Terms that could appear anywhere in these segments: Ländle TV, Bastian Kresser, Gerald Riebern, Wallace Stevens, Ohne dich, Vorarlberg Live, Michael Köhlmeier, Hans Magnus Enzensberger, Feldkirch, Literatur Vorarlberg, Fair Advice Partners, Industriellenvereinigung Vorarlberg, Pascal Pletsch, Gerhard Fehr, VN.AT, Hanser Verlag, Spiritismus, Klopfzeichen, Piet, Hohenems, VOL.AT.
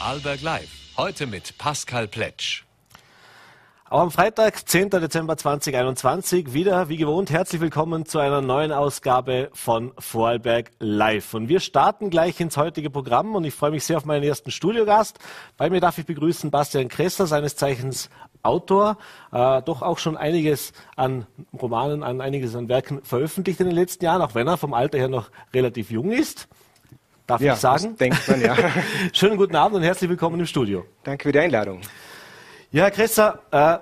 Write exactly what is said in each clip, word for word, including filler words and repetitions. Vorarlberg Live. Heute mit Pascal Pletsch. Auch am Freitag, zehnten Dezember zweitausendeinundzwanzig, wieder wie gewohnt herzlich willkommen zu einer neuen Ausgabe von Vorarlberg Live. Und wir starten gleich ins heutige Programm und ich freue mich sehr auf meinen ersten Studiogast. Bei mir darf ich begrüßen Bastian Kresser, seines Zeichens Autor, äh, doch auch schon einiges an Romanen, an einiges an Werken veröffentlicht in den letzten Jahren, auch wenn er vom Alter her noch relativ jung ist. Darf ja, ich sagen? Das denkt man, ja. Schönen guten Abend und herzlich willkommen im Studio. Danke für die Einladung. Ja, Herr Kresser, äh,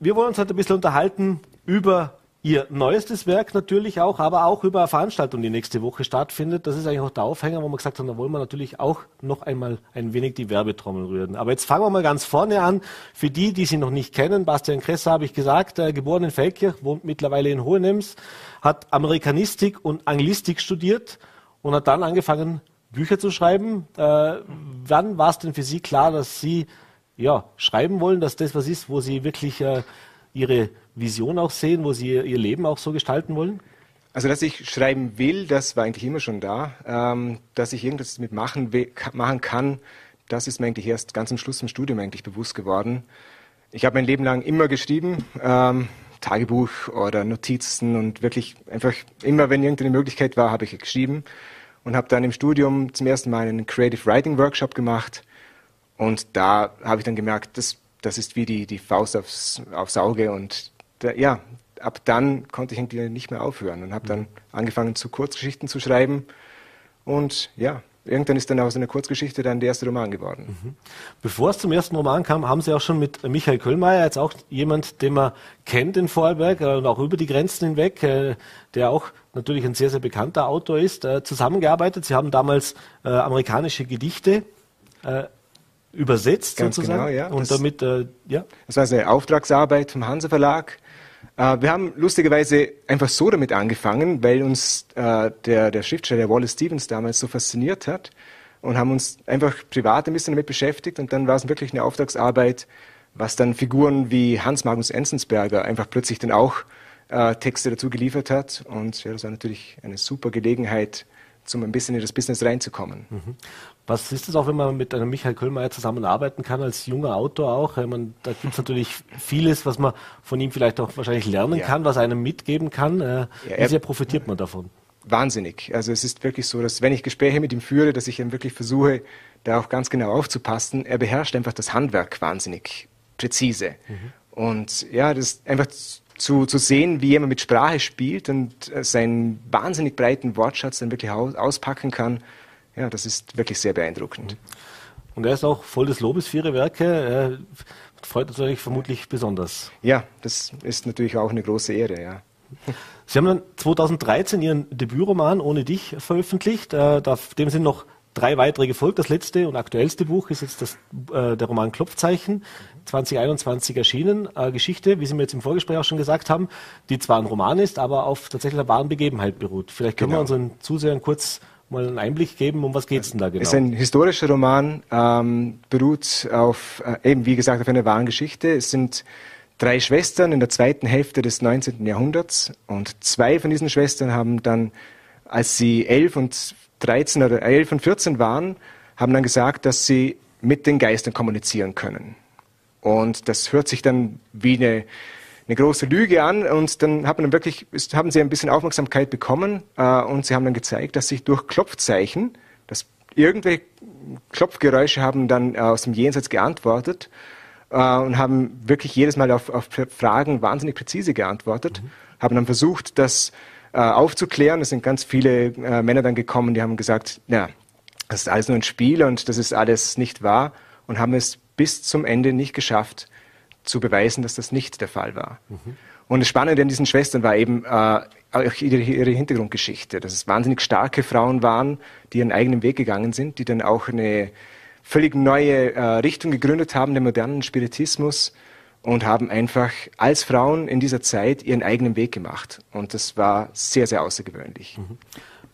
wir wollen uns heute ein bisschen unterhalten über Ihr neuestes Werk natürlich auch, aber auch über eine Veranstaltung, die nächste Woche stattfindet. Das ist eigentlich auch der Aufhänger, wo wir gesagt haben, da wollen wir natürlich auch noch einmal ein wenig die Werbetrommel rühren. Aber jetzt fangen wir mal ganz vorne an. Für die, die Sie noch nicht kennen, Bastian Kresser, habe ich gesagt, äh, geboren in Feldkirch, wohnt mittlerweile in Hohenems, hat Amerikanistik und Anglistik studiert und hat dann angefangen, Bücher zu schreiben. Äh, wann war es denn für Sie klar, dass Sie ja, schreiben wollen, dass das was ist, wo Sie wirklich äh, Ihre Vision auch sehen, wo Sie Ihr Leben auch so gestalten wollen? Also, dass ich schreiben will, das war eigentlich immer schon da. Ähm, dass ich irgendwas mit machen, machen kann, das ist mir eigentlich erst ganz am Schluss im Studium eigentlich bewusst geworden. Ich habe mein Leben lang immer geschrieben, ähm, Tagebuch oder Notizen und wirklich einfach immer, wenn irgendeine Möglichkeit war, habe ich geschrieben und habe dann im Studium zum ersten Mal einen Creative Writing Workshop gemacht. Und da habe ich dann gemerkt, das, das ist wie die, die Faust aufs, aufs Auge. Und da, ja, ab dann konnte ich irgendwie nicht mehr aufhören und habe dann angefangen, zu Kurzgeschichten zu schreiben. Und ja, irgendwann ist dann aus einer Kurzgeschichte dann der erste Roman geworden. Bevor es zum ersten Roman kam, haben Sie auch schon mit Michael Köhlmeier, jetzt auch jemand, den man kennt in Vorarlberg und auch über die Grenzen hinweg, der auch natürlich ein sehr, sehr bekannter Autor ist, zusammengearbeitet. Sie haben damals amerikanische Gedichte übersetzt, ganz sozusagen. Genau, ja. Und das, damit, äh, ja. Das war eine Auftragsarbeit vom Hanser Verlag. Äh, wir haben lustigerweise einfach so damit angefangen, weil uns äh, der, der Schriftsteller Wallace Stevens damals so fasziniert hat und haben uns einfach privat ein bisschen damit beschäftigt und dann war es wirklich eine Auftragsarbeit, was dann Figuren wie Hans Magnus Enzensberger einfach plötzlich dann auch äh, Texte dazu geliefert hat und ja, das war natürlich eine super Gelegenheit, um ein bisschen in das Business reinzukommen. Mhm. Was ist es auch, wenn man mit einem Michael Köhlmeier zusammenarbeiten kann, als junger Autor auch? Ich meine, da gibt es natürlich vieles, was man von ihm vielleicht auch wahrscheinlich lernen ja. kann, was einem mitgeben kann. Ja, Wie sehr profitiert man davon? Wahnsinnig. Also es ist wirklich so, dass wenn ich Gespräche mit ihm führe, dass ich ihm wirklich versuche, da auch ganz genau aufzupassen. Er beherrscht einfach das Handwerk wahnsinnig präzise. Mhm. Und ja, das ist einfach Zu, zu sehen, wie jemand mit Sprache spielt und seinen wahnsinnig breiten Wortschatz dann wirklich auspacken kann, ja, das ist wirklich sehr beeindruckend. Und er ist auch voll des Lobes für Ihre Werke, äh, freut uns natürlich vermutlich besonders. Ja, das ist natürlich auch eine große Ehre, ja. Sie haben dann zweitausenddreizehn Ihren Debütroman Ohne dich veröffentlicht, äh, dem sind noch drei weitere gefolgt. Das letzte und aktuellste Buch ist jetzt das, äh, der Roman Klopfzeichen, zweitausendeinundzwanzig erschienen, äh, Geschichte, wie Sie mir jetzt im Vorgespräch auch schon gesagt haben, die zwar ein Roman ist, aber auf tatsächlich einer wahren Begebenheit beruht. Vielleicht können genau. wir unseren Zusehern kurz mal einen Einblick geben, um was geht es denn da genau? Es ist ein historischer Roman, ähm, beruht auf, äh, eben wie gesagt, auf einer wahren Geschichte. Es sind drei Schwestern in der zweiten Hälfte des neunzehnten Jahrhunderts und zwei von diesen Schwestern haben dann, als sie elf und dreizehn oder elf und vierzehn waren, haben dann gesagt, dass sie mit den Geistern kommunizieren können. Und das hört sich dann wie eine, eine große Lüge an und dann haben, dann wirklich, haben sie ein bisschen Aufmerksamkeit bekommen äh, und sie haben dann gezeigt, dass sich durch Klopfzeichen, dass irgendwelche Klopfgeräusche haben dann aus dem Jenseits geantwortet äh, und haben wirklich jedes Mal auf, auf Fragen wahnsinnig präzise geantwortet, mhm. haben dann versucht, dass aufzuklären. Es sind ganz viele äh, Männer dann gekommen, die haben gesagt, ja, das ist alles nur ein Spiel und das ist alles nicht wahr und haben es bis zum Ende nicht geschafft, zu beweisen, dass das nicht der Fall war. Mhm. Und das Spannende an diesen Schwestern war eben äh, auch ihre, ihre Hintergrundgeschichte, dass es wahnsinnig starke Frauen waren, die ihren eigenen Weg gegangen sind, die dann auch eine völlig neue äh, Richtung gegründet haben, den modernen Spiritismus, und haben einfach als Frauen in dieser Zeit ihren eigenen Weg gemacht. Und das war sehr, sehr außergewöhnlich.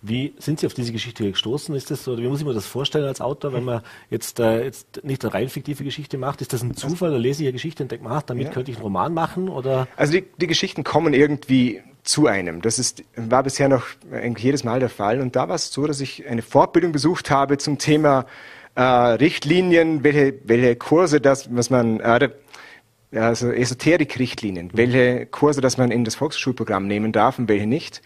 Wie sind Sie auf diese Geschichte gestoßen? Ist das so, oder wie muss ich mir das vorstellen als Autor, wenn man jetzt, äh, jetzt nicht eine rein fiktive Geschichte macht? Ist das ein Zufall? Da lese ich eine Geschichte und denke, ach, damit ja. könnte ich einen Roman machen? Oder? Also die, die Geschichten kommen irgendwie zu einem. Das ist, war bisher noch jedes Mal der Fall. Und da war es so, dass ich eine Fortbildung besucht habe zum Thema äh, Richtlinien, welche, welche Kurse das, was man, äh, also Esoterik-Richtlinien, welche Kurse, dass man in das Volksschulprogramm nehmen darf und welche nicht.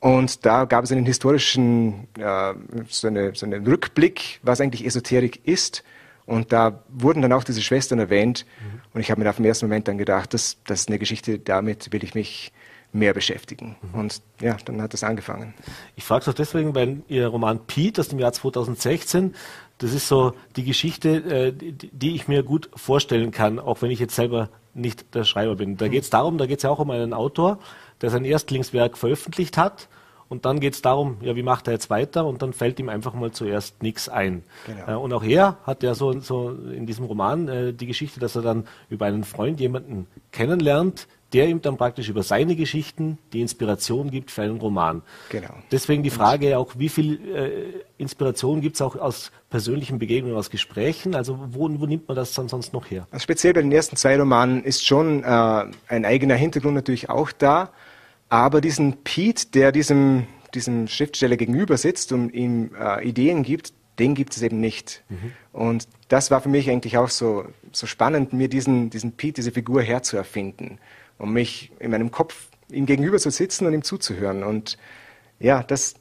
Und da gab es einen historischen, äh, so, eine, so einen Rückblick, was eigentlich Esoterik ist. Und da wurden dann auch diese Schwestern erwähnt. Mhm. Und ich habe mir auf den ersten Moment dann gedacht, das, das ist eine Geschichte, damit will ich mich mehr beschäftigen. Mhm. Und ja, dann hat das angefangen. Ich frage es auch deswegen, weil Ihr Roman Piet aus dem Jahr zweitausendsechzehn, das ist so die Geschichte, die ich mir gut vorstellen kann, auch wenn ich jetzt selber nicht der Schreiber bin. Da geht es darum, da geht es ja auch um einen Autor, der sein Erstlingswerk veröffentlicht hat, und dann geht es darum, ja, wie macht er jetzt weiter, und dann fällt ihm einfach mal zuerst nichts ein. Genau. Äh, und auch er hat ja so, so in diesem Roman äh, die Geschichte, dass er dann über einen Freund jemanden kennenlernt, der ihm dann praktisch über seine Geschichten die Inspiration gibt für einen Roman. Genau. Deswegen die Frage auch, wie viel äh, Inspiration gibt es auch aus persönlichen Begegnungen, aus Gesprächen? Also wo, wo nimmt man das dann sonst noch her? Also speziell bei den ersten zwei Romanen ist schon äh, ein eigener Hintergrund natürlich auch da. Aber diesen Piet, der diesem, diesem Schriftsteller gegenüber sitzt und ihm äh, Ideen gibt, den gibt es eben nicht. Mhm. Und das war für mich eigentlich auch so, so spannend, mir diesen, diesen Piet, diese Figur herzuerfinden. Um mich in meinem Kopf ihm gegenüber zu sitzen und ihm zuzuhören. Und ja, das,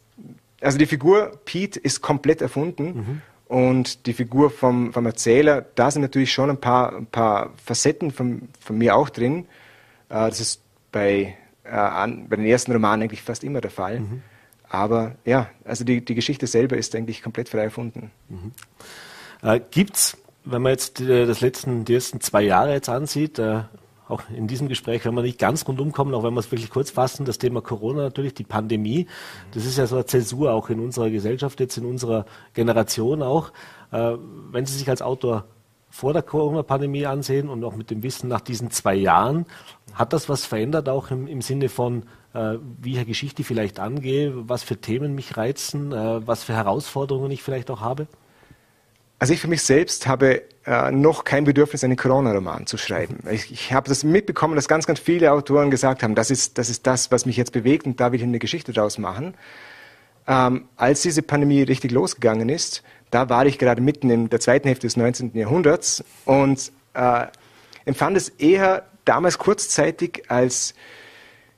also die Figur Piet ist komplett erfunden. Mhm. Und die Figur vom, vom Erzähler, da sind natürlich schon ein paar, ein paar Facetten von, von mir auch drin. Äh, das ist bei... An, bei den ersten Romanen eigentlich fast immer der Fall. Mhm. Aber ja, also die, die Geschichte selber ist eigentlich komplett frei erfunden. Mhm. Äh, gibt's, wenn man jetzt äh, das letzten, die ersten zwei Jahre jetzt ansieht, äh, auch in diesem Gespräch, wenn wir nicht ganz rundum kommen, auch wenn wir es wirklich kurz fassen, das Thema Corona natürlich, die Pandemie, das ist ja so eine Zäsur auch in unserer Gesellschaft, jetzt in unserer Generation auch. Äh, wenn Sie sich als Autor vor der Corona-Pandemie ansehen und auch mit dem Wissen nach diesen zwei Jahren, hat das was verändert auch im, im Sinne von, äh, wie ich eine Geschichte vielleicht angehe, was für Themen mich reizen, äh, was für Herausforderungen ich vielleicht auch habe? Also ich für mich selbst habe äh, noch kein Bedürfnis, einen Corona-Roman zu schreiben. Ich, ich habe das mitbekommen, dass ganz, ganz viele Autoren gesagt haben, das ist, das ist das, was mich jetzt bewegt, und da will ich eine Geschichte draus machen. Ähm, als diese Pandemie richtig losgegangen ist, da war ich gerade mitten in der zweiten Hälfte des neunzehnten Jahrhunderts und äh, empfand es eher damals kurzzeitig als,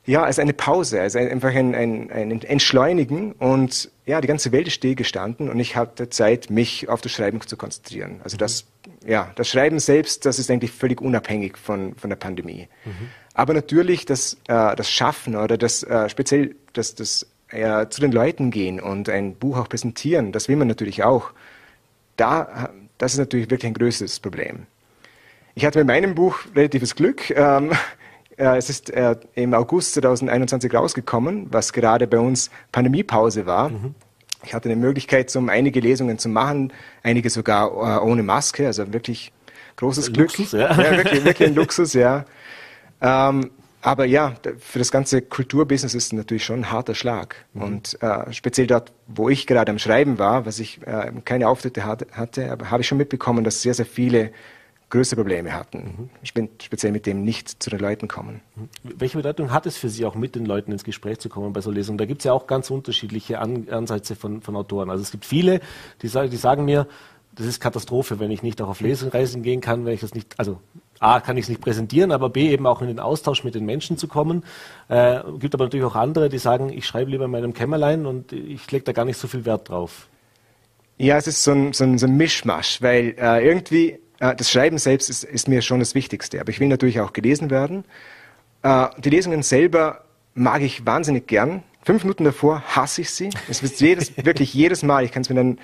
ja, als eine Pause, als ein, einfach ein, ein, ein Entschleunigen. Und ja, die ganze Welt ist stillgestanden und ich hatte Zeit, mich auf das Schreiben zu konzentrieren. Also das, ja, das Schreiben selbst, das ist eigentlich völlig unabhängig von, von der Pandemie. Mhm. Aber natürlich das, äh, das Schaffen oder das äh, speziell das, das Ja, zu den Leuten gehen und ein Buch auch präsentieren, das will man natürlich auch. Da, das ist natürlich wirklich ein größeres Problem. Ich hatte mit meinem Buch relatives Glück. Ähm, äh, es ist äh, im August zweitausendeinundzwanzig rausgekommen, was gerade bei uns Pandemiepause war. Mhm. Ich hatte eine Möglichkeit, um einige Lesungen zu machen, einige sogar äh, ohne Maske, also wirklich großes Glück. Luxus, ja. Ja, wirklich, wirklich ein Luxus, ja. Ähm, Aber ja, für das ganze Kulturbusiness ist es natürlich schon ein harter Schlag. Mhm. Und äh, speziell dort, wo ich gerade am Schreiben war, was ich äh, keine Auftritte hatte, hatte aber habe ich schon mitbekommen, dass sehr, sehr viele größere Probleme hatten. Mhm. Ich bin speziell mit dem nicht zu den Leuten kommen. Welche Bedeutung hat es für Sie auch, mit den Leuten ins Gespräch zu kommen bei so Lesungen? Da gibt es ja auch ganz unterschiedliche An Ansätze von, von Autoren. Also es gibt viele, die, die sagen mir, das ist Katastrophe, wenn ich nicht auch auf Lesenreisen gehen kann, wenn ich das nicht, also A, kann ich es nicht präsentieren, aber B, eben auch in den Austausch mit den Menschen zu kommen. Äh, gibt aber natürlich auch andere, die sagen, ich schreibe lieber in meinem Kämmerlein und ich lege da gar nicht so viel Wert drauf. Ja, es ist so ein, so ein, so ein Mischmasch, weil äh, irgendwie äh, das Schreiben selbst ist, ist mir schon das Wichtigste, aber ich will natürlich auch gelesen werden. Äh, die Lesungen selber mag ich wahnsinnig gern. Fünf Minuten davor hasse ich sie. Es ist jedes, wirklich jedes Mal, ich kann es mir dann...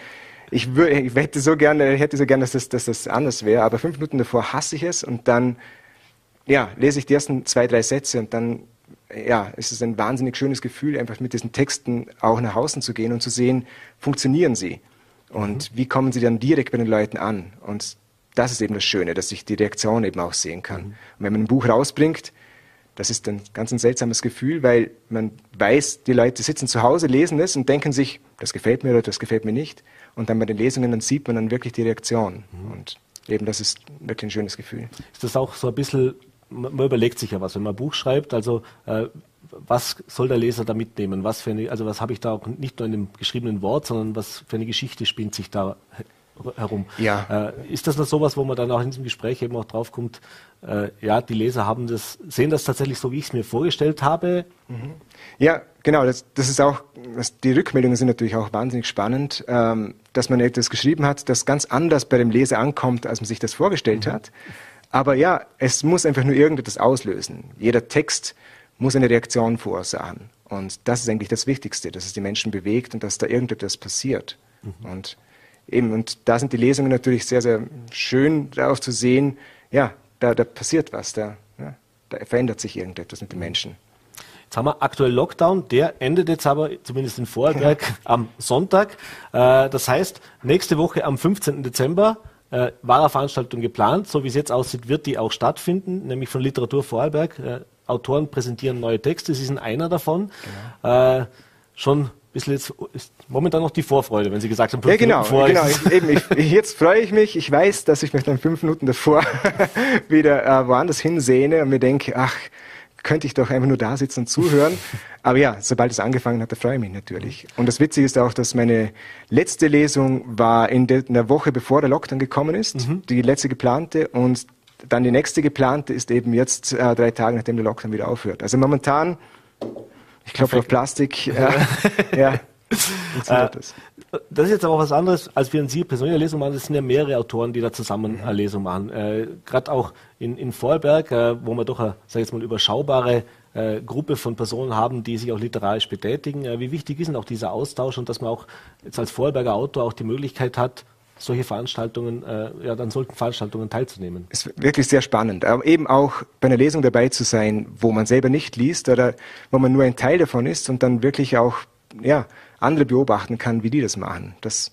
Ich, würde, ich hätte so gerne, hätte so gern, dass das, dass das anders wäre, aber fünf Minuten davor hasse ich es und dann ja, lese ich die ersten zwei, drei Sätze und dann ja, es ist ein wahnsinnig schönes Gefühl, einfach mit diesen Texten auch nach außen zu gehen und zu sehen, funktionieren sie und mhm. wie kommen sie dann direkt bei den Leuten an. Und das ist eben das Schöne, dass ich die Reaktion eben auch sehen kann. Mhm. Und wenn man ein Buch rausbringt, das ist ein ganz ein seltsames Gefühl, weil man weiß, die Leute sitzen zu Hause, lesen es und denken sich, das gefällt mir oder das gefällt mir nicht. Und dann bei den Lesungen, dann sieht man dann wirklich die Reaktion. Mhm. Und eben, das ist wirklich ein schönes Gefühl. Ist das auch so ein bisschen, man überlegt sich ja was, wenn man ein Buch schreibt, also äh, was soll der Leser da mitnehmen? Was für eine, also was habe ich da auch nicht nur in dem geschriebenen Wort, sondern was für eine Geschichte spinnt sich da herum. Ja. Äh, ist das dann sowas, wo man dann auch in diesem Gespräch eben auch drauf kommt, äh, ja, die Leser haben das, sehen das tatsächlich so, wie ich es mir vorgestellt habe? Mhm. Ja, genau, das, das ist auch, das, die Rückmeldungen sind natürlich auch wahnsinnig spannend, ähm, dass man etwas geschrieben hat, das ganz anders bei dem Leser ankommt, als man sich das vorgestellt mhm. hat. Aber ja, es muss einfach nur irgendetwas auslösen. Jeder Text muss eine Reaktion verursachen. Und das ist eigentlich das Wichtigste, dass es die Menschen bewegt und dass da irgendetwas passiert. Mhm. Und eben, und da sind die Lesungen natürlich sehr, sehr schön darauf zu sehen, ja, da, da passiert was, da, ja, da verändert sich irgendetwas mit den Menschen. Jetzt haben wir aktuell Lockdown, der endet jetzt aber zumindest in Vorarlberg am Sonntag. Äh, das heißt, nächste Woche am fünfzehnten Dezember äh, war eine Veranstaltung geplant. So wie es jetzt aussieht, wird die auch stattfinden, nämlich von Literatur Vorarlberg. Äh, Autoren präsentieren neue Texte, Sie sind einer davon. Genau. Äh, schon bisschen jetzt, ist momentan noch die Vorfreude, wenn Sie gesagt haben, fünf ja, genau, Minuten vor. Genau, ich, eben, ich, jetzt freue ich mich, ich weiß, dass ich mich dann fünf Minuten davor wieder äh, woanders hinsehne und mir denke, ach, könnte ich doch einfach nur da sitzen und zuhören. Aber ja, sobald es angefangen hat, da freue ich mich natürlich. Und das Witzige ist auch, dass meine letzte Lesung war in der, in der Woche, bevor der Lockdown gekommen ist, mhm. die letzte geplante, und dann die nächste geplante ist eben jetzt äh, drei Tage, nachdem der Lockdown wieder aufhört. Also momentan, ich glaube auf Plastik, äh, ja, funktioniert das. Das ist jetzt aber auch was anderes, als wir in Sie persönlich eine Lesung machen. Das sind ja mehrere Autoren, die da zusammen eine Lesung machen. Äh, Gerade auch in, in Vorarlberg, äh, wo wir doch eine, sag ich jetzt mal, überschaubare äh, Gruppe von Personen haben, die sich auch literarisch betätigen. Äh, wie wichtig ist denn auch dieser Austausch und dass man auch jetzt als Vorarlberger Autor auch die Möglichkeit hat, solche Veranstaltungen, äh, ja, dann sollten Veranstaltungen teilzunehmen. Es ist wirklich sehr spannend, aber eben auch bei einer Lesung dabei zu sein, wo man selber nicht liest oder wo man nur ein Teil davon ist und dann wirklich auch, ja, andere beobachten kann, wie die das machen. Das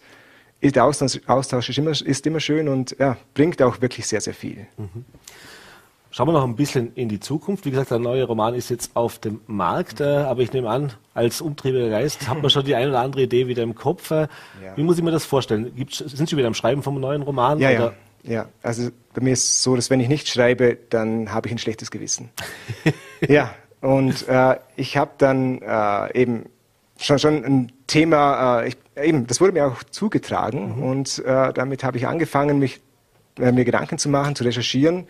ist, der Austausch, Austausch ist immer, ist immer schön und ja, bringt auch wirklich sehr, sehr viel. Mhm. Schauen wir noch ein bisschen in die Zukunft. Wie gesagt, der neue Roman ist jetzt auf dem Markt, äh, aber ich nehme an, als umtriebiger Geist hat man schon die eine oder andere Idee wieder im Kopf. Äh, ja. Wie muss ich mir das vorstellen? Gibt's, sind Sie wieder am Schreiben vom neuen Roman? Ja, oder? Ja. ja, also bei mir ist es so, dass wenn ich nicht schreibe, dann habe ich ein schlechtes Gewissen. ja, und äh, ich habe dann äh, eben schon, schon ein Thema, äh, ich, eben, das wurde mir auch zugetragen mhm. und äh, damit habe ich angefangen, mich, äh, mir Gedanken zu machen, zu recherchieren.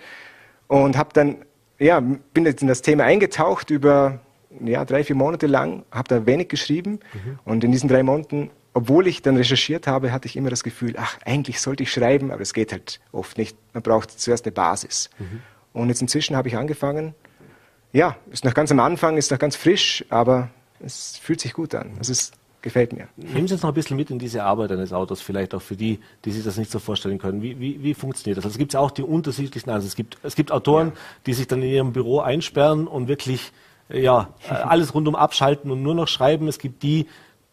Und habe dann, ja, bin jetzt in das Thema eingetaucht über ja, drei, vier Monate lang, habe da wenig geschrieben. Mhm. Und in diesen drei Monaten, obwohl ich dann recherchiert habe, hatte ich immer das Gefühl, ach, eigentlich sollte ich schreiben, aber es geht halt oft nicht. Man braucht zuerst eine Basis. Mhm. Und jetzt inzwischen habe ich angefangen. Ja, ist noch ganz am Anfang, ist noch ganz frisch, aber es fühlt sich gut an. Es ist, gefällt mir. Nehmen Sie uns noch ein bisschen mit in diese Arbeit eines Autors, vielleicht auch für die, die sich das nicht so vorstellen können. Wie, wie, wie funktioniert das? Also es gibt ja auch die unterschiedlichsten Ansätze. Es gibt, es gibt Autoren, ja. die sich dann in ihrem Büro einsperren und wirklich ja, alles rundum abschalten und nur noch schreiben. Es gibt die,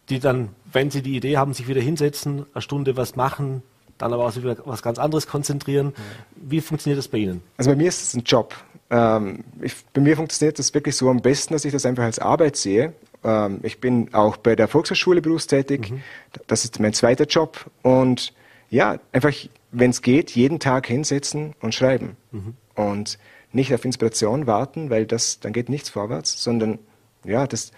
die dann, wenn sie die Idee haben, sich wieder hinsetzen, eine Stunde was machen, dann aber auch sich wieder was ganz anderes konzentrieren. Ja. Wie funktioniert das bei Ihnen? Also bei mir ist es ein Job. Ähm, ich, bei mir funktioniert das wirklich so am besten, dass ich das einfach als Arbeit sehe. Ich bin auch bei der Volkshochschule berufstätig. Mhm. Das ist mein zweiter Job. Und ja, einfach, wenn es geht, jeden Tag hinsetzen und schreiben. Mhm. Und nicht auf Inspiration warten, weil das, dann geht nichts vorwärts, sondern ja, das,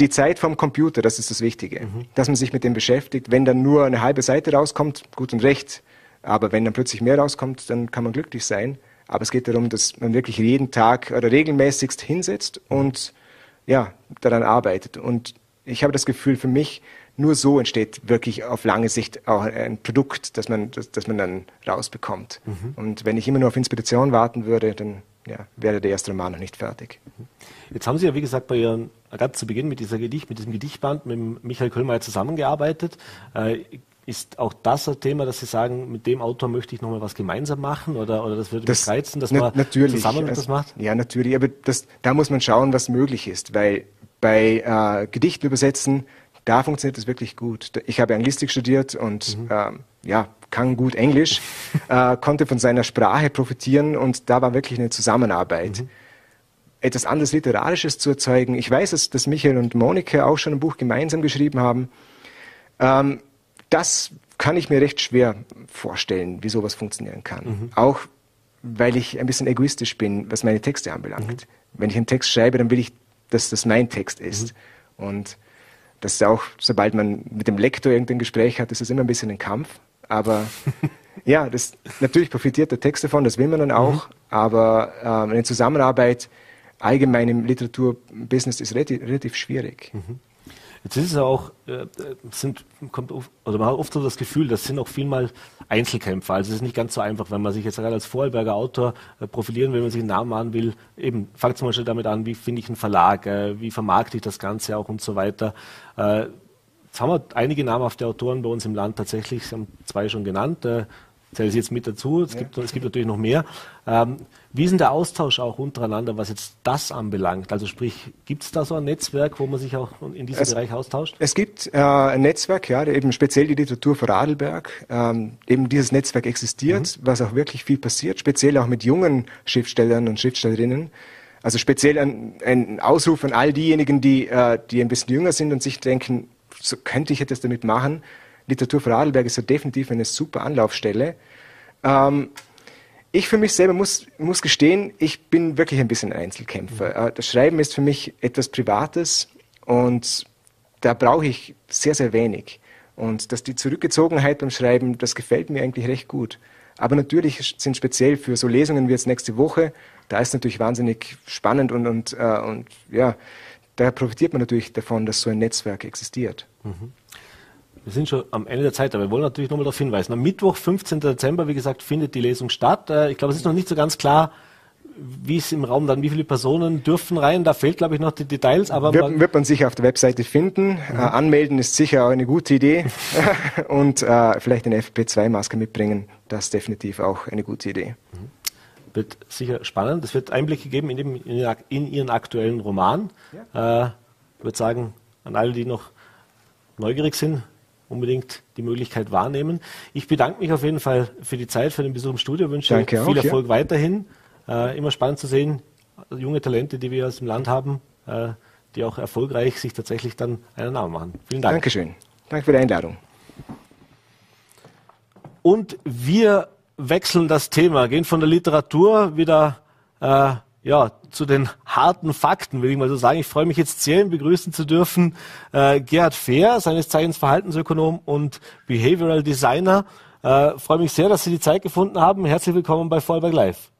die Zeit vom Computer, das ist das Wichtige. Mhm. Dass man sich mit dem beschäftigt. Wenn dann nur eine halbe Seite rauskommt, gut und recht. Aber wenn dann plötzlich mehr rauskommt, dann kann man glücklich sein. Aber es geht darum, dass man wirklich jeden Tag oder regelmäßigst hinsetzt und ja, daran arbeitet. Und ich habe das Gefühl, für mich, nur so entsteht wirklich auf lange Sicht auch ein Produkt, das man, das, das man dann rausbekommt. Mhm. Und wenn ich immer nur auf Inspiration warten würde, dann ja, wäre der erste Roman noch nicht fertig. Jetzt haben Sie ja, wie gesagt, bei Ihren, gerade zu Beginn mit dieser Gedicht, mit diesem Gedichtband mit Michael Köhlmeier zusammengearbeitet. Äh, Ist auch das ein Thema, dass Sie sagen, mit dem Autor möchte ich nochmal was gemeinsam machen? Oder, oder das würde das, mich reizen, dass man zusammen etwas macht? Ja, natürlich. Aber das, da muss man schauen, was möglich ist. Weil bei äh, Gedichten übersetzen, da funktioniert das wirklich gut. Ich habe Anglistik studiert und mhm. ähm, ja, kann gut Englisch, äh, konnte von seiner Sprache profitieren. Und da war wirklich eine Zusammenarbeit. Mhm. Etwas anderes Literarisches zu erzeugen. Ich weiß, dass, dass Michael und Monika auch schon ein Buch gemeinsam geschrieben haben. Ähm, Das kann ich mir recht schwer vorstellen, wie sowas funktionieren kann. Mhm. Auch, weil ich ein bisschen egoistisch bin, was meine Texte anbelangt. Mhm. Wenn ich einen Text schreibe, dann will ich, dass das mein Text ist. Mhm. Und das ist auch, sobald man mit dem Lektor irgendein Gespräch hat, ist es immer ein bisschen ein Kampf. aber ja, das, natürlich profitiert der Text davon, das will man dann auch, mhm. aber ähm, eine Zusammenarbeit allgemein im Literaturbusiness ist relativ, relativ schwierig. Mhm. Jetzt ist es ja auch, äh, sind, kommt oft, also man hat oft so das Gefühl, das sind auch vielmal Einzelkämpfer. Also es ist nicht ganz so einfach, wenn man sich jetzt gerade als Vorarlberger Autor äh, profilieren will, wenn man sich einen Namen machen will, eben fangt zum Beispiel damit an, wie finde ich einen Verlag, äh, wie vermarkte ich das Ganze auch und so weiter. Äh, jetzt haben wir einige namhafte Autoren bei uns im Land tatsächlich, Sie haben zwei schon genannt, äh, zähle ich jetzt mit dazu, es, ja. gibt, es gibt natürlich noch mehr. Ähm, wie ist denn der Austausch auch untereinander, was jetzt das anbelangt? Also sprich, gibt es da so ein Netzwerk, wo man sich auch in diesem es, Bereich austauscht? Es gibt äh, ein Netzwerk, ja, eben speziell die Literatur Vorarlberg. Ähm, eben dieses Netzwerk existiert, mhm. was auch wirklich viel passiert, speziell auch mit jungen Schriftstellern und Schriftstellerinnen. Also speziell ein, ein Ausruf an all diejenigen, die, äh, die ein bisschen jünger sind und sich denken, so könnte ich etwas damit machen. Literatur Vorarlberg ist ja definitiv eine super Anlaufstelle. Ähm, ich für mich selber muss, muss gestehen, ich bin wirklich ein bisschen Einzelkämpfer. Mhm. Das Schreiben ist für mich etwas Privates und da brauche ich sehr, sehr wenig. Und dass die Zurückgezogenheit beim Schreiben, das gefällt mir eigentlich recht gut. Aber natürlich sind speziell für so Lesungen wie jetzt nächste Woche, da ist natürlich wahnsinnig spannend und, und, äh, und ja, da profitiert man natürlich davon, dass so ein Netzwerk existiert. Mhm. Wir sind schon am Ende der Zeit, aber wir wollen natürlich nochmal darauf hinweisen. Am Mittwoch, fünfzehnten Dezember, wie gesagt, findet die Lesung statt. Ich glaube, es ist noch nicht so ganz klar, wie es im Raum dann, wie viele Personen dürfen rein. Da fehlt, glaube ich, noch die Details. Aber wird, man wird man sicher auf der Webseite finden. Mhm. Äh, anmelden ist sicher auch eine gute Idee. Und äh, vielleicht eine F P zwei Maske mitbringen, das ist definitiv auch eine gute Idee. Mhm. Wird sicher spannend. Es wird Einblicke geben in, dem, in, in Ihren aktuellen Roman. Ja. Äh, ich würde sagen, an alle, die noch neugierig sind, unbedingt die Möglichkeit wahrnehmen. Ich bedanke mich auf jeden Fall für die Zeit, für den Besuch im Studio, wünsche Danke viel auch, Erfolg ja. weiterhin. Äh, immer spannend zu sehen, junge Talente, die wir aus dem Land haben, äh, die auch erfolgreich sich tatsächlich dann einen Namen machen. Vielen Dank. Dankeschön. Danke für die Einladung. Und wir wechseln das Thema, gehen von der Literatur wieder äh, ja, zu den harten Fakten, will ich mal so sagen. Ich freue mich jetzt sehr, begrüßen zu dürfen äh, Gerhard Fehr, seines Zeichens Verhaltensökonom und Behavioral Designer. Äh, freue mich sehr, dass Sie die Zeit gefunden haben. Herzlich willkommen bei Vorarlberg Live.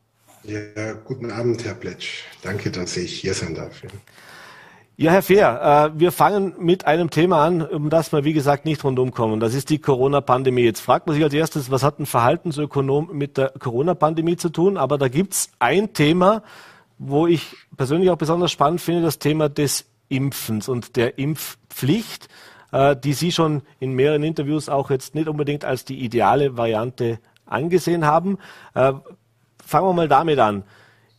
Ja, guten Abend, Herr Pletsch. Danke, dass ich hier sein darf. Ja, Herr Fehr, äh, wir fangen mit einem Thema an, um das wir, wie gesagt, nicht rundum kommen. Das ist die Corona-Pandemie. Jetzt fragt man sich als erstes, was hat ein Verhaltensökonom mit der Corona-Pandemie zu tun? Aber da gibt es ein Thema, wo ich persönlich auch besonders spannend finde, das Thema des Impfens und der Impfpflicht, äh, die Sie schon in mehreren Interviews auch jetzt nicht unbedingt als die ideale Variante angesehen haben. Äh, fangen wir mal damit an.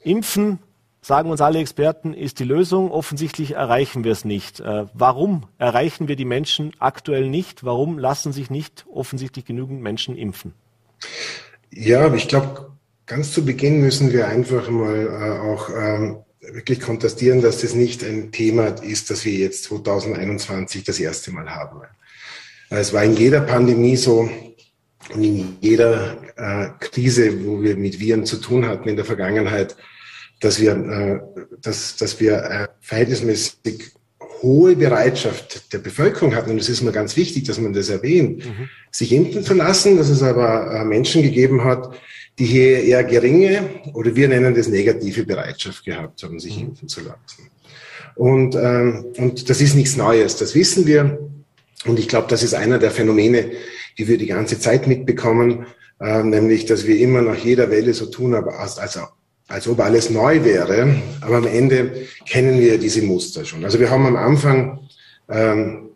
Impfen, sagen uns alle Experten, ist die Lösung. Offensichtlich erreichen wir es nicht. Äh, warum erreichen wir die Menschen aktuell nicht? Warum lassen sich nicht offensichtlich genügend Menschen impfen? Ja, ich glaube, ganz zu Beginn müssen wir einfach mal äh, auch ähm, wirklich kontrastieren, dass das nicht ein Thema ist, das wir jetzt zweitausendeinundzwanzig das erste Mal haben. Es war in jeder Pandemie so und in jeder äh, Krise, wo wir mit Viren zu tun hatten in der Vergangenheit, dass wir, äh, dass, dass wir äh, verhältnismäßig hohe Bereitschaft der Bevölkerung hatten, und es ist mir ganz wichtig, dass man das erwähnt, mhm. sich impfen zu lassen, dass es aber äh, Menschen gegeben hat, die hier eher geringe, oder wir nennen das negative Bereitschaft gehabt haben, sich mhm. impfen zu lassen. Und, ähm, und das ist nichts Neues, das wissen wir. Und ich glaube, das ist einer der Phänomene, die wir die ganze Zeit mitbekommen, äh, nämlich, dass wir immer nach jeder Welle so tun, aber als, als auch als ob alles neu wäre, aber am Ende kennen wir diese Muster schon. Also wir haben am Anfang ähm,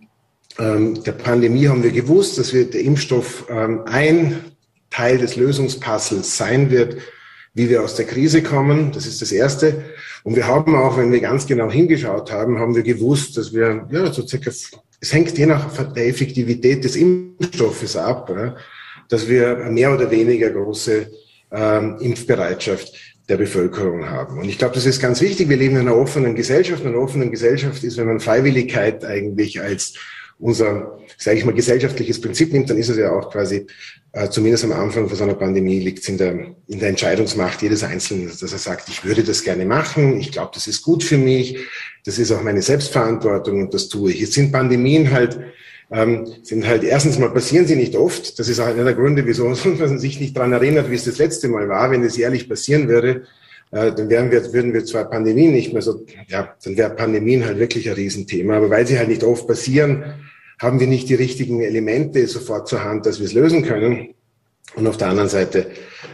ähm, der Pandemie haben wir gewusst, dass wir, der Impfstoff ähm, ein Teil des Lösungspuzzles sein wird, wie wir aus der Krise kommen. Das ist das Erste. Und wir haben auch, wenn wir ganz genau hingeschaut haben, haben wir gewusst, dass wir, ja, so circa, es hängt je nach der Effektivität des Impfstoffes ab, oder? Dass wir mehr oder weniger große ähm, Impfbereitschaft der Bevölkerung haben. Und ich glaube, das ist ganz wichtig. Wir leben in einer offenen Gesellschaft. In einer offenen Gesellschaft ist, wenn man Freiwilligkeit eigentlich als unser, sage ich mal, gesellschaftliches Prinzip nimmt, dann ist es ja auch quasi, äh, zumindest am Anfang von so einer Pandemie, liegt es in der, in der Entscheidungsmacht jedes Einzelnen, dass er sagt, ich würde das gerne machen, ich glaube, das ist gut für mich, das ist auch meine Selbstverantwortung und das tue ich. Jetzt sind Pandemien halt ähm, sind halt erstens mal, passieren sie nicht oft. Das ist einer der Gründe, wieso man sich nicht daran erinnert, wie es das letzte Mal war. Wenn es jährlich passieren würde, äh, dann wären wir, würden wir zwar Pandemien nicht mehr so, ja, dann wäre Pandemien halt wirklich ein Riesenthema. Aber weil sie halt nicht oft passieren, haben wir nicht die richtigen Elemente sofort zur Hand, dass wir es lösen können. Und auf der anderen Seite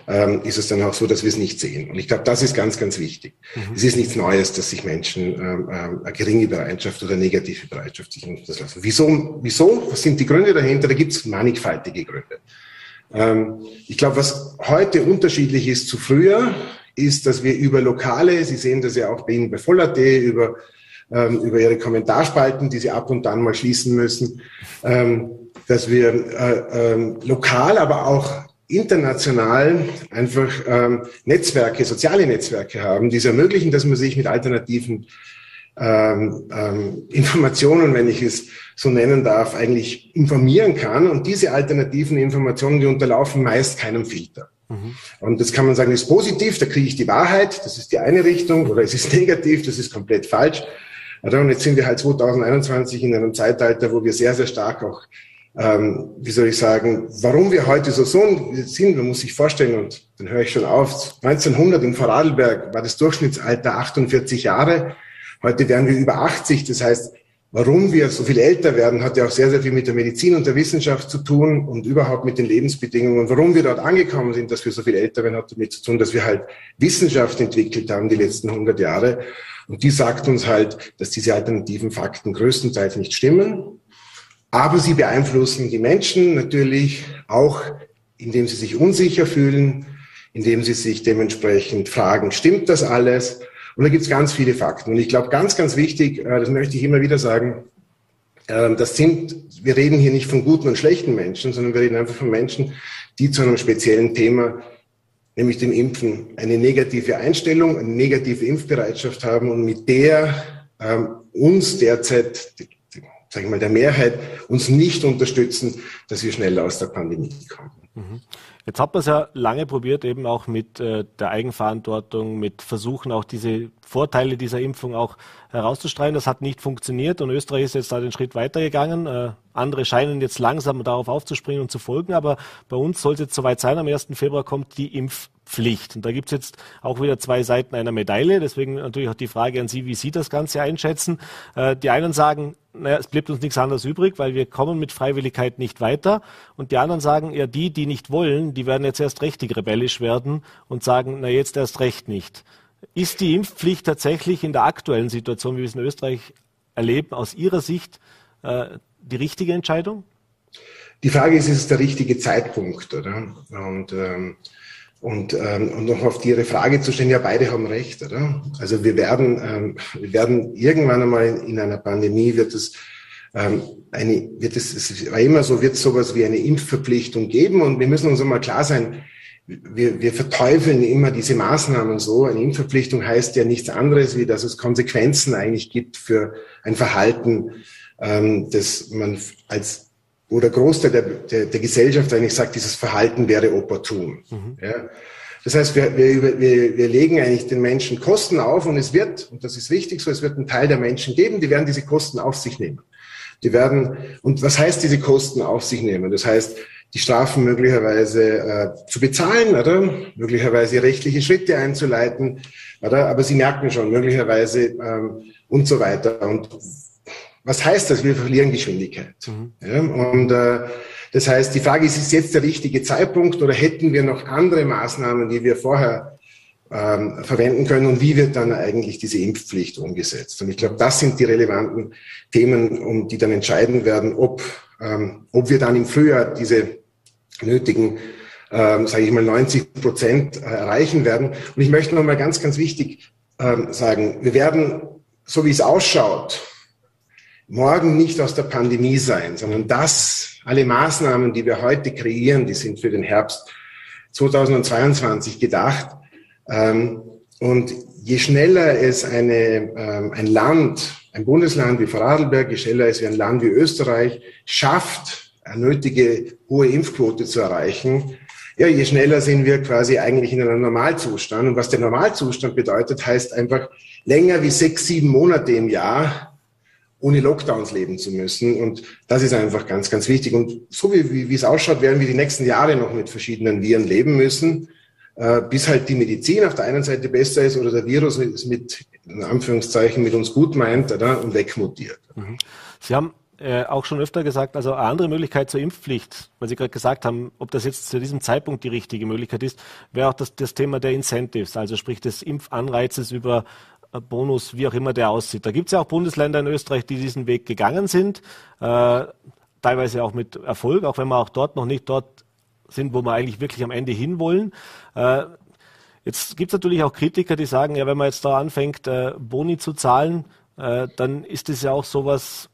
ähm, ist es dann auch so, dass wir es nicht sehen. Und ich glaube, das ist ganz, ganz wichtig. Mhm. Es ist nichts Neues, dass sich Menschen ähm, ähm, eine geringe Bereitschaft oder eine negative Bereitschaft sich nutzen lassen. Wieso? Wieso? Was sind die Gründe dahinter? Da gibt es mannigfaltige Gründe. Ähm, ich glaube, was heute unterschiedlich ist zu früher, ist, dass wir über lokale, Sie sehen das ja auch bei Ihnen bei V O L.A T, über, ähm, über Ihre Kommentarspalten, die Sie ab und an mal schließen müssen, ähm, dass wir äh, ähm, lokal, aber auch international einfach ähm, Netzwerke, soziale Netzwerke haben, die es ermöglichen, dass man sich mit alternativen ähm, ähm, Informationen, wenn ich es so nennen darf, eigentlich informieren kann. Und diese alternativen Informationen, die unterlaufen meist keinem Filter. Mhm. Und jetzt kann man sagen, das ist positiv, da kriege ich die Wahrheit, das ist die eine Richtung, oder es ist negativ, das ist komplett falsch. Und jetzt sind wir halt zweitausendeinundzwanzig in einem Zeitalter, wo wir sehr, sehr stark auch Ähm, wie soll ich sagen, warum wir heute so sind, man muss sich vorstellen, und dann höre ich schon auf, neunzehnhundert in Vorarlberg war das Durchschnittsalter achtundvierzig Jahre, heute werden wir über achtzig, das heißt, warum wir so viel älter werden, hat ja auch sehr, sehr viel mit der Medizin und der Wissenschaft zu tun und überhaupt mit den Lebensbedingungen. Und warum wir dort angekommen sind, dass wir so viel älter werden, hat damit zu tun, dass wir halt Wissenschaft entwickelt haben die letzten hundert Jahre. Und die sagt uns halt, dass diese alternativen Fakten größtenteils nicht stimmen. Aber sie beeinflussen die Menschen natürlich auch, indem sie sich unsicher fühlen, indem sie sich dementsprechend fragen, stimmt das alles? Und da gibt es ganz viele Fakten. Und ich glaube, ganz, ganz wichtig, das möchte ich immer wieder sagen, das sind, wir reden hier nicht von guten und schlechten Menschen, sondern wir reden einfach von Menschen, die zu einem speziellen Thema, nämlich dem Impfen, eine negative Einstellung, eine negative Impfbereitschaft haben und mit der uns derzeit, sage ich mal, der Mehrheit uns nicht unterstützen, dass wir schneller aus der Pandemie kommen. Jetzt hat man es ja lange probiert, eben auch mit äh, der Eigenverantwortung, mit Versuchen, auch diese Vorteile dieser Impfung auch herauszustreuen. Das hat nicht funktioniert und Österreich ist jetzt da den Schritt weitergegangen. Äh, andere scheinen jetzt langsam darauf aufzuspringen und zu folgen, aber bei uns soll es jetzt soweit sein, am ersten Februar kommt die Impfpflicht. Und da gibt es jetzt auch wieder zwei Seiten einer Medaille, deswegen natürlich auch die Frage an Sie, wie Sie das Ganze einschätzen. Äh, die einen sagen, naja, es bleibt uns nichts anderes übrig, weil wir kommen mit Freiwilligkeit nicht weiter. Und die anderen sagen, ja, die, die nicht wollen, die werden jetzt erst richtig rebellisch werden und sagen, na jetzt erst recht nicht. Ist die Impfpflicht tatsächlich in der aktuellen Situation, wie wir es in Österreich erleben, aus Ihrer Sicht äh, die richtige Entscheidung? Die Frage ist, ist es der richtige Zeitpunkt, oder? Und ähm Und, ähm, und noch auf Ihre Frage zu stellen, ja, beide haben recht, oder? Also wir werden, ähm, wir werden irgendwann einmal in einer Pandemie wird es, ähm, eine, wird es, es war immer so, wird es sowas wie eine Impfverpflichtung geben und wir müssen uns einmal klar sein, wir, wir verteufeln immer diese Maßnahmen so. Eine Impfverpflichtung heißt ja nichts anderes, wie dass es Konsequenzen eigentlich gibt für ein Verhalten, ähm, das man als oder Großteil der, der, der Gesellschaft eigentlich sagt, dieses Verhalten wäre opportun. Mhm. Ja. Das heißt, wir, wir, wir, wir legen eigentlich den Menschen Kosten auf und es wird, und das ist wichtig so, es wird einen Teil der Menschen geben, die werden diese Kosten auf sich nehmen. Die werden, und was heißt diese Kosten auf sich nehmen? Das heißt, die Strafen möglicherweise äh, zu bezahlen, oder möglicherweise rechtliche Schritte einzuleiten, oder aber sie merken schon, möglicherweise ähm, und so weiter. Und was heißt das? Wir verlieren Geschwindigkeit. Mhm. Ja, und äh, das heißt, die Frage ist, ist jetzt der richtige Zeitpunkt oder hätten wir noch andere Maßnahmen, die wir vorher ähm, verwenden können und wie wird dann eigentlich diese Impfpflicht umgesetzt? Und ich glaube, das sind die relevanten Themen, um die dann entscheiden werden, ob, ähm, ob wir dann im Frühjahr diese nötigen, ähm, sage ich mal, neunzig Prozent erreichen werden. Und ich möchte nochmal ganz, ganz wichtig ähm, sagen, wir werden, so wie es ausschaut, morgen nicht aus der Pandemie sein, sondern das, alle Maßnahmen, die wir heute kreieren, die sind für den Herbst zweitausendzweiundzwanzig gedacht. Und je schneller es eine, ein Land, ein Bundesland wie Vorarlberg, je schneller es wie ein Land wie Österreich schafft, eine nötige hohe Impfquote zu erreichen, ja, je schneller sind wir quasi eigentlich in einem Normalzustand. Und was der Normalzustand bedeutet, heißt einfach länger wie sechs, sieben Monate im Jahr, ohne Lockdowns leben zu müssen. Und das ist einfach ganz, ganz wichtig. Und so wie, wie, wie es ausschaut, werden wir die nächsten Jahre noch mit verschiedenen Viren leben müssen, äh, bis halt die Medizin auf der einen Seite besser ist oder der Virus mit, mit in Anführungszeichen, mit uns gut meint oder, und wegmutiert. Mhm. Sie haben äh, auch schon öfter gesagt, also eine andere Möglichkeit zur Impfpflicht, weil Sie gerade gesagt haben, ob das jetzt zu diesem Zeitpunkt die richtige Möglichkeit ist, wäre auch das, das Thema der Incentives, also sprich des Impfanreizes über Bonus, wie auch immer der aussieht. Da gibt es ja auch Bundesländer in Österreich, die diesen Weg gegangen sind, äh, teilweise auch mit Erfolg, auch wenn wir auch dort noch nicht dort sind, wo wir eigentlich wirklich am Ende hinwollen. Äh, jetzt gibt es natürlich auch Kritiker, die sagen, ja, wenn man jetzt da anfängt, äh, Boni zu zahlen, äh, dann ist das ja auch sowas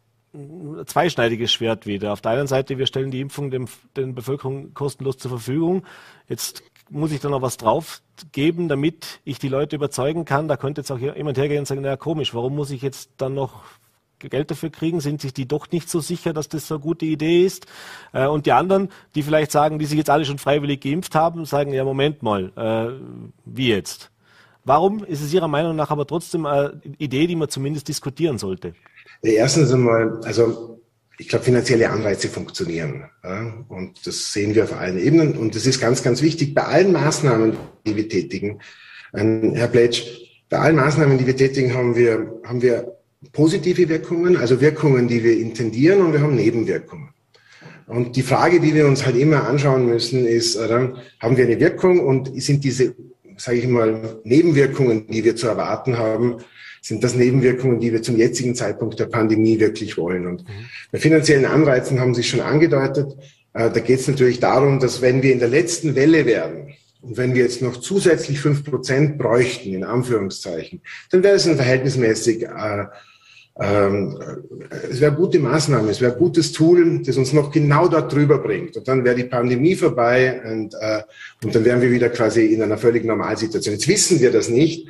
zweischneidiges Schwert wieder. Auf der einen Seite, wir stellen die Impfung dem, den Bevölkerung kostenlos zur Verfügung. Jetzt muss ich da noch was drauf geben, damit ich die Leute überzeugen kann? Da könnte jetzt auch jemand hergehen und sagen, naja, komisch, warum muss ich jetzt dann noch Geld dafür kriegen? Sind sich die doch nicht so sicher, dass das so eine gute Idee ist? Äh, und die anderen, die vielleicht sagen, die sich jetzt alle schon freiwillig geimpft haben, sagen, ja, Moment mal, äh, wie jetzt? Warum ist es Ihrer Meinung nach aber trotzdem eine Idee, die man zumindest diskutieren sollte? Erstens einmal, also ich glaube, finanzielle Anreize funktionieren. Ja? Und das sehen wir auf allen Ebenen. Und das ist ganz, ganz wichtig bei allen Maßnahmen, die wir tätigen. Ähm, Herr Pletsch, bei allen Maßnahmen, die wir tätigen, haben wir, haben wir positive Wirkungen, also Wirkungen, die wir intendieren, und wir haben Nebenwirkungen. Und die Frage, die wir uns halt immer anschauen müssen, ist, äh, haben wir eine Wirkung und sind diese, sage ich mal, Nebenwirkungen, die wir zu erwarten haben, sind das Nebenwirkungen, die wir zum jetzigen Zeitpunkt der Pandemie wirklich wollen. Und bei finanziellen Anreizen haben Sie schon angedeutet, äh, da geht es natürlich darum, dass wenn wir in der letzten Welle wären und wenn wir jetzt noch zusätzlich fünf Prozent bräuchten, in Anführungszeichen, dann wäre es ein verhältnismäßig, äh, äh, es wäre gute Maßnahme, es wäre ein gutes Tool, das uns noch genau dort drüber bringt. Und dann wäre die Pandemie vorbei und, äh, und dann wären wir wieder quasi in einer völlig Normalsituation. Jetzt wissen wir das nicht.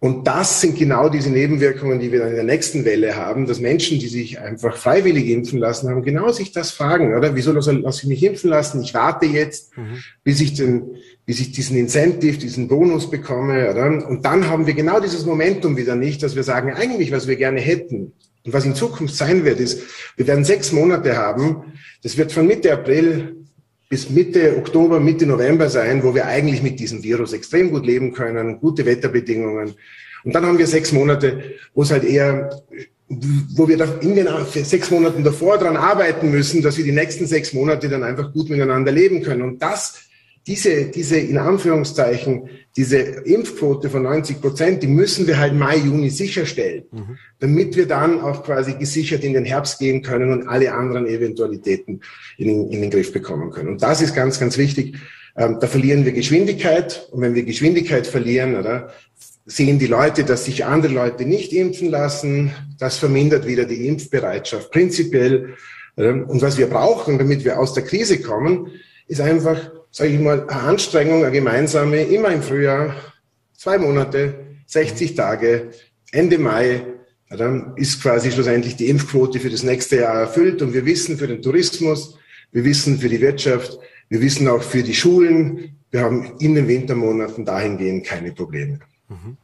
Und das sind genau diese Nebenwirkungen, die wir dann in der nächsten Welle haben, dass Menschen, die sich einfach freiwillig impfen lassen haben, genau sich das fragen, oder? Wieso lasse ich mich impfen lassen? Ich warte jetzt, mhm. bis ich den, bis ich diesen Incentive, diesen Bonus bekomme, oder? Und dann haben wir genau dieses Momentum wieder nicht, dass wir sagen, eigentlich, was wir gerne hätten und was in Zukunft sein wird, ist, wir werden sechs Monate haben. Das wird von Mitte April bis Mitte Oktober, Mitte November sein, wo wir eigentlich mit diesem Virus extrem gut leben können, gute Wetterbedingungen. Und dann haben wir sechs Monate, wo es halt eher, wo wir in den sechs Monaten davor dran arbeiten müssen, dass wir die nächsten sechs Monate dann einfach gut miteinander leben können. Und das, diese, diese, in Anführungszeichen, diese Impfquote von neunzig Prozent, die müssen wir halt Mai, Juni sicherstellen, mhm. damit wir dann auch quasi gesichert in den Herbst gehen können und alle anderen Eventualitäten in den, in den Griff bekommen können. Und das ist ganz, ganz wichtig. Ähm, da verlieren wir Geschwindigkeit. Und wenn wir Geschwindigkeit verlieren, oder, sehen die Leute, dass sich andere Leute nicht impfen lassen. Das vermindert wieder die Impfbereitschaft prinzipiell. Ähm, und was wir brauchen, damit wir aus der Krise kommen, ist einfach, sage ich mal, eine Anstrengung, eine gemeinsame, immer im Frühjahr, zwei Monate, sechzig Tage, Ende Mai, dann ist quasi schlussendlich die Impfquote für das nächste Jahr erfüllt. Und wir wissen für den Tourismus, wir wissen für die Wirtschaft, wir wissen auch für die Schulen, wir haben in den Wintermonaten dahingehend keine Probleme. Mhm.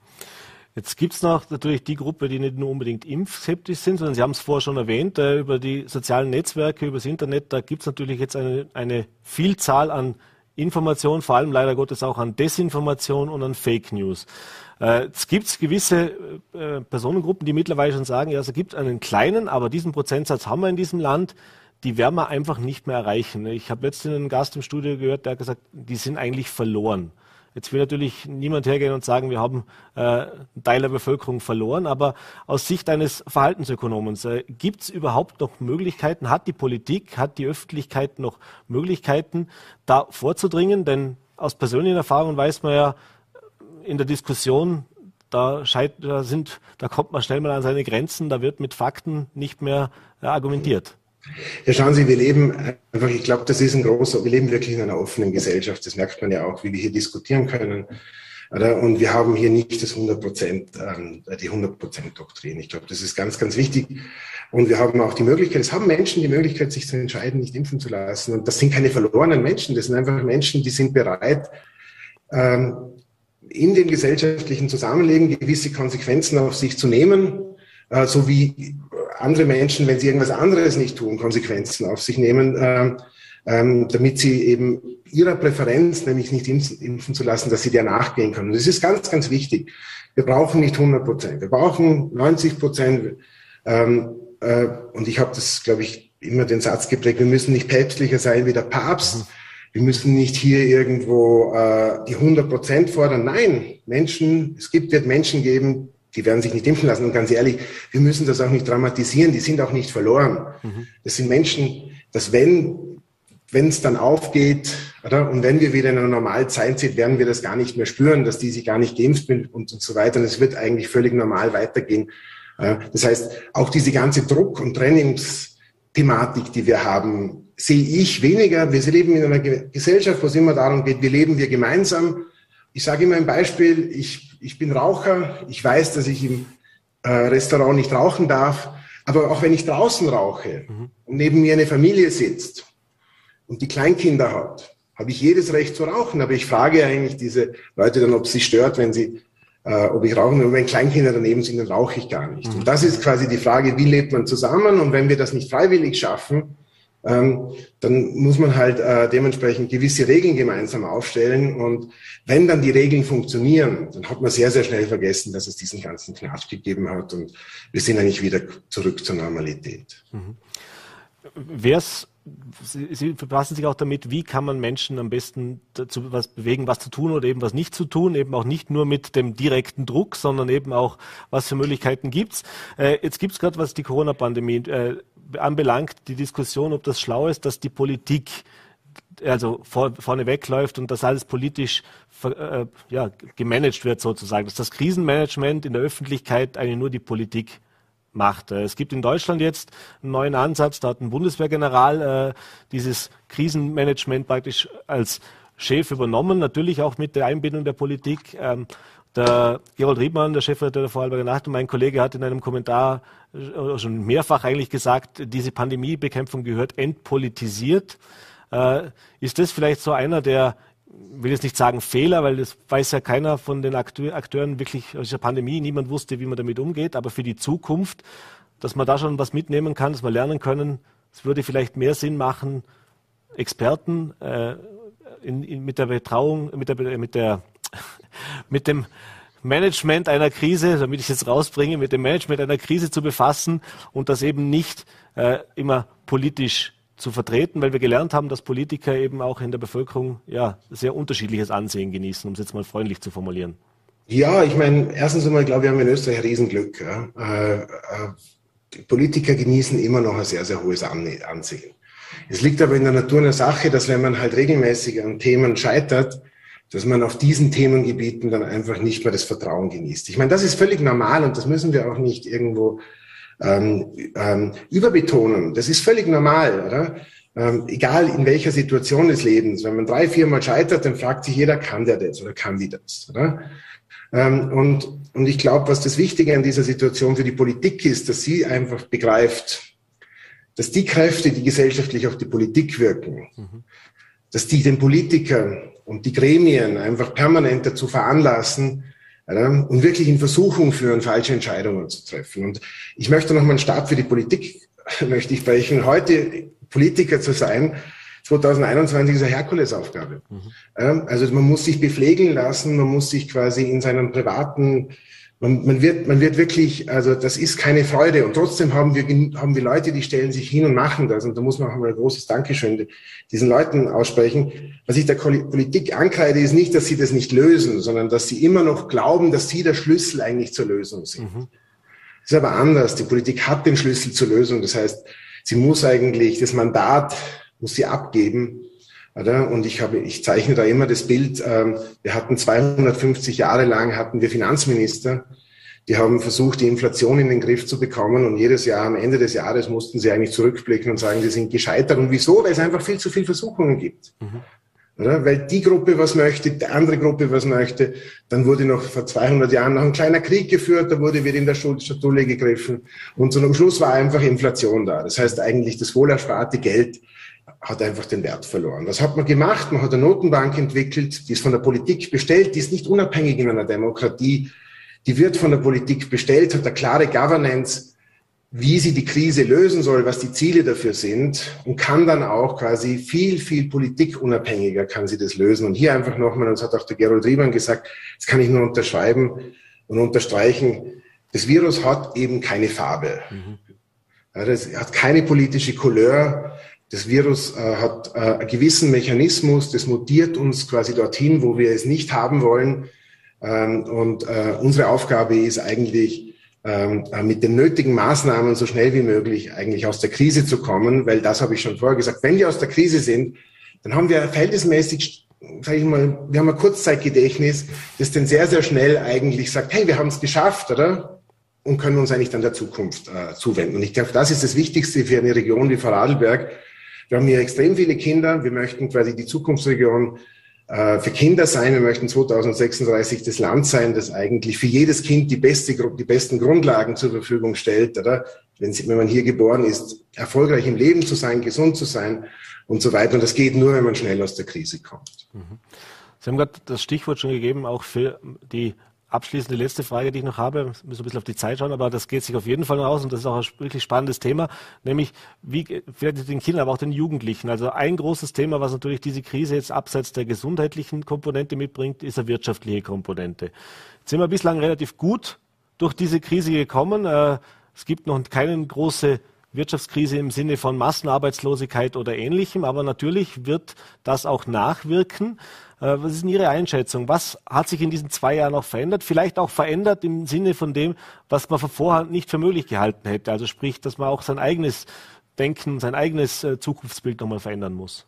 Jetzt gibt es noch natürlich die Gruppe, die nicht nur unbedingt impfskeptisch sind, sondern Sie haben es vorher schon erwähnt, äh, über die sozialen Netzwerke, über das Internet, da gibt es natürlich jetzt eine, eine Vielzahl an Informationen, vor allem leider Gottes auch an Desinformation und an Fake News. Äh, es gibt gewisse äh, Personengruppen, die mittlerweile schon sagen, ja, es gibt einen kleinen, aber diesen Prozentsatz haben wir in diesem Land, die werden wir einfach nicht mehr erreichen. Ich habe letztens einen Gast im Studio gehört, der hat gesagt, die sind eigentlich verloren. Jetzt will natürlich niemand hergehen und sagen, wir haben äh, einen Teil der Bevölkerung verloren, aber aus Sicht eines Verhaltensökonomens, äh, gibt es überhaupt noch Möglichkeiten, hat die Politik, hat die Öffentlichkeit noch Möglichkeiten, da vorzudringen? Denn aus persönlichen Erfahrungen weiß man ja, in der Diskussion, da, scheit, da, sind, da kommt man schnell mal an seine Grenzen, da wird mit Fakten nicht mehr äh, argumentiert. Ja, schauen Sie, wir leben einfach, ich glaube, das ist ein großer, wir leben wirklich in einer offenen Gesellschaft, das merkt man ja auch, wie wir hier diskutieren können, oder? Und wir haben hier nicht das hundert Prozent, die hundert Prozent Doktrin. Ich glaube, das ist ganz, ganz wichtig. Und wir haben auch die Möglichkeit, es haben Menschen die Möglichkeit, sich zu entscheiden, nicht impfen zu lassen. Und das sind keine verlorenen Menschen, das sind einfach Menschen, die sind bereit, in dem gesellschaftlichen Zusammenleben gewisse Konsequenzen auf sich zu nehmen, so wie andere Menschen, wenn sie irgendwas anderes nicht tun, Konsequenzen auf sich nehmen, äh, ähm, damit sie eben ihrer Präferenz, nämlich nicht impfen zu lassen, dass sie der nachgehen können. Und das ist ganz, ganz wichtig. Wir brauchen nicht hundert Prozent, wir brauchen neunzig Prozent. Ähm, äh, und ich habe das, glaube ich, immer den Satz geprägt, wir müssen nicht päpstlicher sein wie der Papst. Wir müssen nicht hier irgendwo äh, die hundert Prozent fordern. Nein, Menschen, es gibt, wird Menschen geben, die werden sich nicht impfen lassen. Und ganz ehrlich, wir müssen das auch nicht dramatisieren. Die sind auch nicht verloren. Mhm. Das sind Menschen, dass wenn wenn es dann aufgeht, oder? Und wenn wir wieder in einer normalen Zeit sind, werden wir das gar nicht mehr spüren, dass die sich gar nicht geimpft sind und, und so weiter. Und es wird eigentlich völlig normal weitergehen. Äh, das heißt, auch diese ganze Druck- und Trennungsthematik, die wir haben, sehe ich weniger. Wir leben in einer Gesellschaft, wo es immer darum geht, wie leben wir gemeinsam. Ich sage immer ein Beispiel, ich, ich bin Raucher, ich weiß, dass ich im äh, Restaurant nicht rauchen darf, aber auch wenn ich draußen rauche mhm. und neben mir eine Familie sitzt und die Kleinkinder hat, habe ich jedes Recht zu rauchen, aber ich frage eigentlich diese Leute dann, ob es sie stört, wenn sie, äh, ob ich rauche, und wenn Kleinkinder daneben sind, dann rauche ich gar nicht. Mhm. Und das ist quasi die Frage, wie lebt man zusammen, und wenn wir das nicht freiwillig schaffen, Ähm, dann muss man halt äh, dementsprechend gewisse Regeln gemeinsam aufstellen, und wenn dann die Regeln funktionieren, dann hat man sehr, sehr schnell vergessen, dass es diesen ganzen Knatsch gegeben hat, und wir sind eigentlich wieder zurück zur Normalität. Mhm. Wer's, Sie, Sie befassen sich auch damit, wie kann man Menschen am besten dazu was bewegen, was zu tun oder eben was nicht zu tun, eben auch nicht nur mit dem direkten Druck, sondern eben auch, was für Möglichkeiten gibt's. Äh, jetzt gibt's gerade, was die Corona-Pandemie äh, anbelangt, die Diskussion, ob das schlau ist, dass die Politik also vor, vorne wegläuft und dass alles politisch äh, ja, gemanagt wird sozusagen, dass das Krisenmanagement in der Öffentlichkeit eigentlich nur die Politik macht. Es gibt in Deutschland jetzt einen neuen Ansatz, da hat ein Bundeswehrgeneral äh, dieses Krisenmanagement praktisch als Chef übernommen, natürlich auch mit der Einbindung der Politik. ähm, Der Gerald Riebern, der Chefredakteur der Vorarlberger Nacht, und mein Kollege hat in einem Kommentar schon mehrfach eigentlich gesagt, diese Pandemiebekämpfung gehört entpolitisiert. Äh, ist das vielleicht so einer der, will jetzt nicht sagen Fehler, weil das weiß ja keiner von den Akte- Akteuren wirklich aus der Pandemie, niemand wusste, wie man damit umgeht, aber für die Zukunft, dass man da schon was mitnehmen kann, dass wir lernen können, es würde vielleicht mehr Sinn machen, Experten äh, in, in, mit der Betrauung, mit der, mit der mit dem Management einer Krise, damit ich es jetzt rausbringe, mit dem Management einer Krise zu befassen und das eben nicht äh, immer politisch zu vertreten, weil wir gelernt haben, dass Politiker eben auch in der Bevölkerung ja sehr unterschiedliches Ansehen genießen, um es jetzt mal freundlich zu formulieren. Ja, ich meine, erstens einmal, glaube ich, haben wir in Österreich Riesenglück. Ja? Äh, äh, die Politiker genießen immer noch ein sehr, sehr hohes Ansehen. Es liegt aber in der Natur einer Sache, dass wenn man halt regelmäßig an Themen scheitert, dass man auf diesen Themengebieten dann einfach nicht mehr das Vertrauen genießt. Ich meine, das ist völlig normal, und das müssen wir auch nicht irgendwo ähm, ähm, überbetonen. Das ist völlig normal, oder? Ähm, egal in welcher Situation des Lebens. Wenn man drei, viermal scheitert, dann fragt sich jeder, kann der das oder kann die das, oder? Ähm, und, und ich glaube, was das Wichtige an dieser Situation für die Politik ist, dass sie einfach begreift, dass die Kräfte, die gesellschaftlich auf die Politik wirken, mhm. dass die den Politikern und die Gremien einfach permanent dazu veranlassen ja, und wirklich in Versuchung führen, falsche Entscheidungen zu treffen. Und ich möchte nochmal einen Stab für die Politik, möchte ich brechen. Heute Politiker zu sein, zwanzig einundzwanzig ist eine Herkulesaufgabe. Mhm. Ja, also man muss sich bepflegen lassen, man muss sich quasi in seinem privaten, man, man wird, man wird wirklich, also das ist keine Freude. Und trotzdem haben wir, haben wir Leute, die stellen sich hin und machen das. Und da muss man auch mal ein großes Dankeschön diesen Leuten aussprechen. Was ich der Politik ankreide, ist nicht, dass sie das nicht lösen, sondern dass sie immer noch glauben, dass sie der Schlüssel eigentlich zur Lösung sind. Mhm. Das ist aber anders. Die Politik hat den Schlüssel zur Lösung. Das heißt, sie muss eigentlich, das Mandat muss sie abgeben. Oder? Und ich habe, ich zeichne da immer das Bild, ähm, wir hatten zweihundertfünfzig Jahre lang, hatten wir Finanzminister, die haben versucht, die Inflation in den Griff zu bekommen, und jedes Jahr, am Ende des Jahres, mussten sie eigentlich zurückblicken und sagen, sie sind gescheitert. Und wieso? Weil es einfach viel zu viele Versuchungen gibt. Mhm. Oder? Weil die Gruppe was möchte, die andere Gruppe was möchte. Dann wurde noch vor zweihundert Jahren noch ein kleiner Krieg geführt, da wurde wieder in der Schatulle gegriffen. Und zum Schluss war einfach Inflation da. Das heißt eigentlich, das wohlersparte Geld hat einfach den Wert verloren. Was hat man gemacht? Man hat eine Notenbank entwickelt, die ist von der Politik bestellt, die ist nicht unabhängig in einer Demokratie, die wird von der Politik bestellt, hat eine klare Governance, wie sie die Krise lösen soll, was die Ziele dafür sind, und kann dann auch quasi viel, viel politikunabhängiger kann sie das lösen. Und hier einfach nochmal, das hat auch der Gerald Riebern gesagt, das kann ich nur unterschreiben und unterstreichen, das Virus hat eben keine Farbe. Mhm. Das hat keine politische Couleur. Das Virus äh, hat äh, einen gewissen Mechanismus, das mutiert uns quasi dorthin, wo wir es nicht haben wollen. Ähm, und äh, unsere Aufgabe ist eigentlich, ähm, mit den nötigen Maßnahmen so schnell wie möglich eigentlich aus der Krise zu kommen, weil das habe ich schon vorher gesagt. Wenn wir aus der Krise sind, dann haben wir verhältnismäßig, sage ich mal, wir haben ein Kurzzeitgedächtnis, das dann sehr, sehr schnell eigentlich sagt, hey, wir haben es geschafft, oder? Und können uns eigentlich dann der Zukunft äh, zuwenden. Und ich glaube, das ist das Wichtigste für eine Region wie Vorarlberg. Wir haben hier extrem viele Kinder. Wir möchten quasi die Zukunftsregion äh, für Kinder sein. Wir möchten zweitausendsechsunddreißig das Land sein, das eigentlich für jedes Kind die, beste, die besten Grundlagen zur Verfügung stellt, oder? Wenn, wenn man hier geboren ist, erfolgreich im Leben zu sein, gesund zu sein und so weiter. Und das geht nur, wenn man schnell aus der Krise kommt. Sie haben gerade das Stichwort schon gegeben, auch für die abschließende letzte Frage, die ich noch habe, müssen wir ein bisschen auf die Zeit schauen, aber das geht sich auf jeden Fall raus und das ist auch ein wirklich spannendes Thema, nämlich wie vielleicht den Kindern, aber auch den Jugendlichen. Also ein großes Thema, was natürlich diese Krise jetzt abseits der gesundheitlichen Komponente mitbringt, ist eine wirtschaftliche Komponente. Jetzt sind wir bislang relativ gut durch diese Krise gekommen. Es gibt noch keine große Wirtschaftskrise im Sinne von Massenarbeitslosigkeit oder Ähnlichem, aber natürlich wird das auch nachwirken. Was ist denn Ihre Einschätzung? Was hat sich in diesen zwei Jahren noch verändert? Vielleicht auch verändert im Sinne von dem, was man von vorher nicht für möglich gehalten hätte. Also sprich, dass man auch sein eigenes Denken, sein eigenes Zukunftsbild nochmal verändern muss.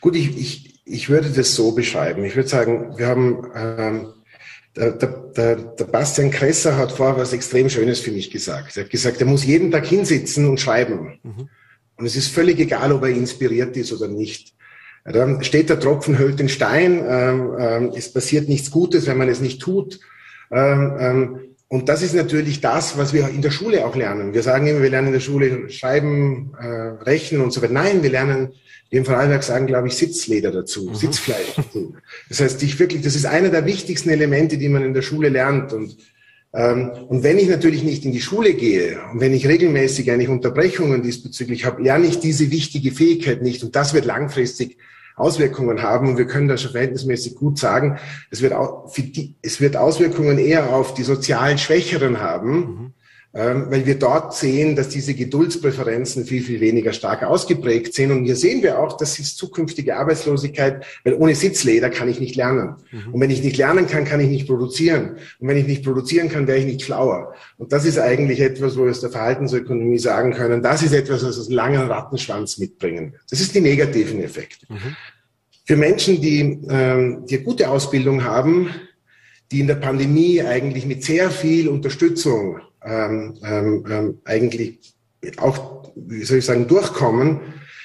Gut, ich, ich, ich würde das so beschreiben. Ich würde sagen, wir haben, ähm, der, der, der Bastian Kresser hat vorher was extrem Schönes für mich gesagt. Er hat gesagt, er muss jeden Tag hinsitzen und schreiben. Mhm. Und es ist völlig egal, ob er inspiriert ist oder nicht. Dann steht der Tropfen, höhlt den Stein, ähm, ähm, es passiert nichts Gutes, wenn man es nicht tut. Ähm, ähm, und das ist natürlich das, was wir in der Schule auch lernen. Wir sagen immer, wir lernen in der Schule schreiben, äh, rechnen und so weiter. Nein, wir lernen, die im Vorarlberg sagen, glaube ich, Sitzleder dazu, mhm. Sitzfleisch dazu. Das heißt, ich wirklich, das ist einer der wichtigsten Elemente, die man in der Schule lernt. Und, ähm, und wenn ich natürlich nicht in die Schule gehe und wenn ich regelmäßig eigentlich Unterbrechungen diesbezüglich habe, lerne ich diese wichtige Fähigkeit nicht. Und das wird langfristig Auswirkungen haben, und wir können das schon verhältnismäßig gut sagen, es wird, auch für die, es wird Auswirkungen eher auf die sozial Schwächeren haben, mhm. ähm, weil wir dort sehen, dass diese Geduldspräferenzen viel, viel weniger stark ausgeprägt sind, und hier sehen wir auch, dass es zukünftige Arbeitslosigkeit, weil ohne Sitzleder kann ich nicht lernen, mhm. und wenn ich nicht lernen kann, kann ich nicht produzieren, und wenn ich nicht produzieren kann, wäre ich nicht schlauer, und das ist eigentlich etwas, wo wir aus der Verhaltensökonomie sagen können, das ist etwas, was einen langen Rattenschwanz mitbringen wird. Das ist die negativen Effekte. Mhm. Für Menschen, die, die eine gute Ausbildung haben, die in der Pandemie eigentlich mit sehr viel Unterstützung ähm, ähm, eigentlich auch, wie soll ich sagen, durchkommen,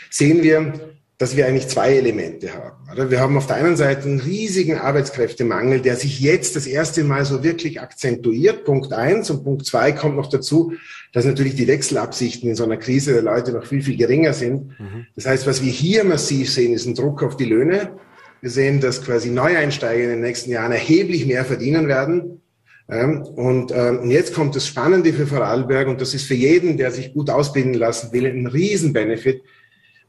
sehen wir, dass wir eigentlich zwei Elemente haben. Oder? Wir haben auf der einen Seite einen riesigen Arbeitskräftemangel, der sich jetzt das erste Mal so wirklich akzentuiert, Punkt eins. Und Punkt zwei kommt noch dazu, dass natürlich die Wechselabsichten in so einer Krise der Leute noch viel, viel geringer sind. Mhm. Das heißt, was wir hier massiv sehen, ist ein Druck auf die Löhne. Wir sehen, dass quasi Neueinsteiger in den nächsten Jahren erheblich mehr verdienen werden. Und, und jetzt kommt das Spannende für Vorarlberg, und das ist für jeden, der sich gut ausbilden lassen will, ein Riesen-Benefit.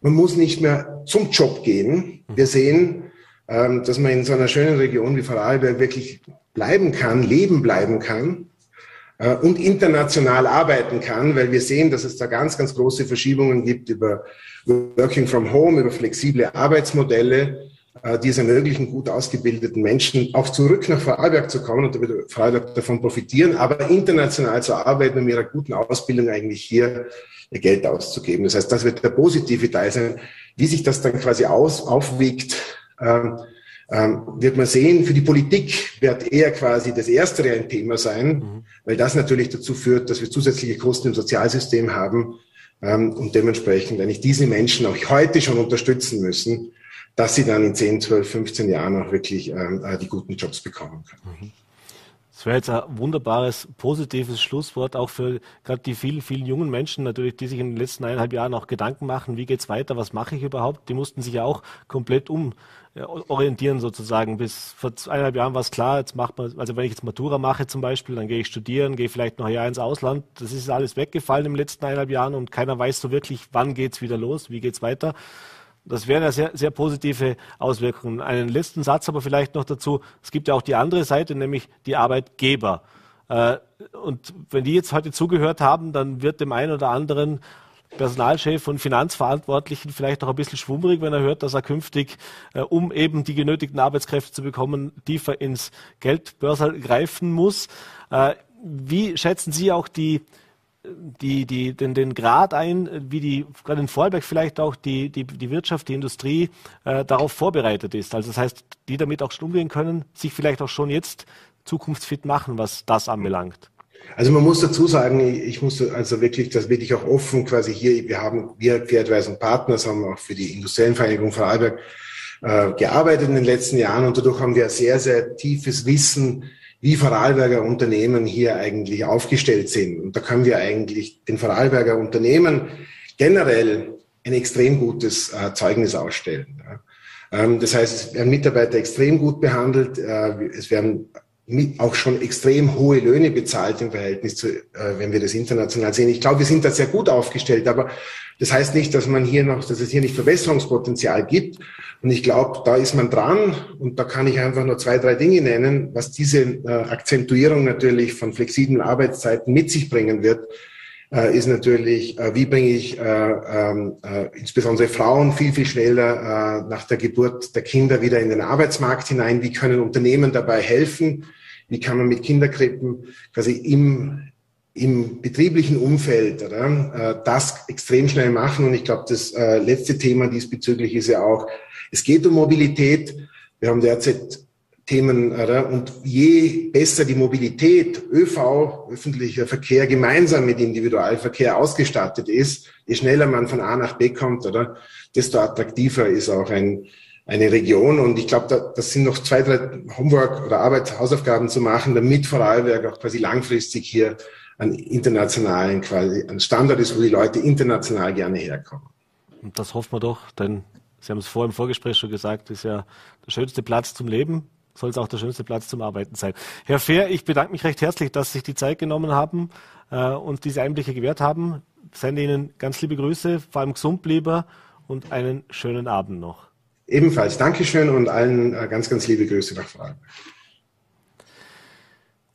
Man muss nicht mehr zum Job gehen. Wir sehen, dass man in so einer schönen Region wie Vorarlberg wirklich bleiben kann, leben bleiben kann. Und international arbeiten kann, weil wir sehen, dass es da ganz, ganz große Verschiebungen gibt über Working from Home, über flexible Arbeitsmodelle, die es ermöglichen, gut ausgebildeten Menschen auch zurück nach Vorarlberg zu kommen, und da wird Vorarlberg davon profitieren, aber international zu arbeiten, um ihrer guten Ausbildung eigentlich hier ihr Geld auszugeben. Das heißt, das wird der positive Teil sein. Wie sich das dann quasi aus, aufwiegt, ähm, Ähm, wird man sehen. Für die Politik wird eher quasi das Erstere ein Thema sein, mhm. weil das natürlich dazu führt, dass wir zusätzliche Kosten im Sozialsystem haben, ähm, und dementsprechend eigentlich diese Menschen auch heute schon unterstützen müssen, dass sie dann in zehn, zwölf, fünfzehn Jahren auch wirklich ähm, die guten Jobs bekommen können. Mhm. Das wäre jetzt ein wunderbares, positives Schlusswort, auch für gerade die vielen, vielen jungen Menschen natürlich, die sich in den letzten eineinhalb Jahren auch Gedanken machen, wie geht's weiter, was mache ich überhaupt? Die mussten sich ja auch komplett umorientieren sozusagen. Bis vor eineinhalb Jahren war es klar, jetzt macht man, also wenn ich jetzt Matura mache zum Beispiel, dann gehe ich studieren, gehe vielleicht noch ein Jahr ins Ausland. Das ist alles weggefallen im letzten eineinhalb Jahren und keiner weiß so wirklich, wann geht's wieder los, wie geht's weiter. Das wären ja sehr, sehr positive Auswirkungen. Einen letzten Satz aber vielleicht noch dazu. Es gibt ja auch die andere Seite, nämlich die Arbeitgeber. Und wenn die jetzt heute zugehört haben, dann wird dem einen oder anderen Personalchef und Finanzverantwortlichen vielleicht noch ein bisschen schwummrig, wenn er hört, dass er künftig, um eben die genötigten Arbeitskräfte zu bekommen, tiefer ins Geldbörserl greifen muss. Wie schätzen Sie auch die Die, die, den, den Grad ein, wie die, gerade in Vorarlberg vielleicht auch die, die, die Wirtschaft, die Industrie äh, darauf vorbereitet ist? Also das heißt, die damit auch schon umgehen können, sich vielleicht auch schon jetzt zukunftsfit machen, was das anbelangt. Also man muss dazu sagen, ich muss also wirklich, das wirklich auch offen quasi hier, wir haben, wir Fair Advice Partners haben auch für die Industriellenvereinigung Vorarlberg äh, gearbeitet in den letzten Jahren und dadurch haben wir sehr, sehr tiefes Wissen, wie Vorarlberger Unternehmen hier eigentlich aufgestellt sind. Und da können wir eigentlich den Vorarlberger Unternehmen generell ein extrem gutes äh, Zeugnis ausstellen. Ja. Ähm, das heißt, es werden Mitarbeiter extrem gut behandelt, äh, es werden mit auch schon extrem hohe Löhne bezahlt im Verhältnis zu, äh, wenn wir das international sehen. Ich glaube, wir sind da sehr gut aufgestellt, aber das heißt nicht, dass man hier noch, dass es hier nicht Verbesserungspotenzial gibt. Und ich glaube, da ist man dran und da kann ich einfach nur zwei, drei Dinge nennen, was diese äh, Akzentuierung natürlich von flexiblen Arbeitszeiten mit sich bringen wird, äh, ist natürlich, äh, wie bringe ich äh, äh, insbesondere Frauen viel, viel schneller äh, nach der Geburt der Kinder wieder in den Arbeitsmarkt hinein, wie können Unternehmen dabei helfen, wie kann man mit Kinderkrippen quasi im im betrieblichen Umfeld oder, äh, das extrem schnell machen. Und ich glaube, das äh, letzte Thema diesbezüglich ist ja auch, es geht um Mobilität. Wir haben derzeit Themen, oder? Und je besser die Mobilität, Ö V, öffentlicher Verkehr, gemeinsam mit Individualverkehr ausgestattet ist, je schneller man von A nach B kommt, oder? Desto attraktiver ist auch ein, eine Region. Und ich glaube, da, das sind noch zwei, drei Homework- oder Arbeits-, Hausaufgaben zu machen, damit Vorarlberg auch quasi langfristig hier an internationalen, quasi an Standard ist, wo die Leute international gerne herkommen. Und das hoffen wir doch, denn Sie haben es vorher im Vorgespräch schon gesagt, ist ja der schönste Platz zum Leben, soll es auch der schönste Platz zum Arbeiten sein. Herr Fehr, ich bedanke mich recht herzlich, dass Sie sich die Zeit genommen haben äh, und diese Einblicke gewährt haben. Ich sende Ihnen ganz liebe Grüße, vor allem gesund bleiben und einen schönen Abend noch. Ebenfalls, Dankeschön und allen äh, ganz, ganz liebe Grüße nach Vorarlberg.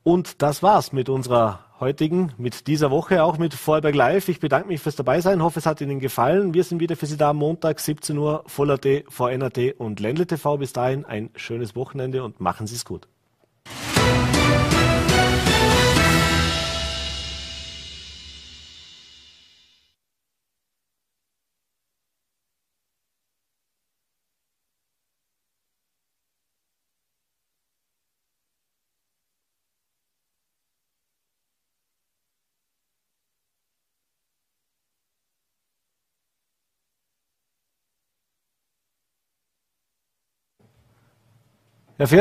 Und das war's mit unserer heutigen, mit dieser Woche, auch mit Vorarlberg Live. Ich bedanke mich fürs Dabeisein, hoffe, es hat Ihnen gefallen. Wir sind wieder für Sie da am Montag, siebzehn Uhr, V O L.A T, V N.A T und Ländle T V. Bis dahin ein schönes Wochenende und machen Sie es gut.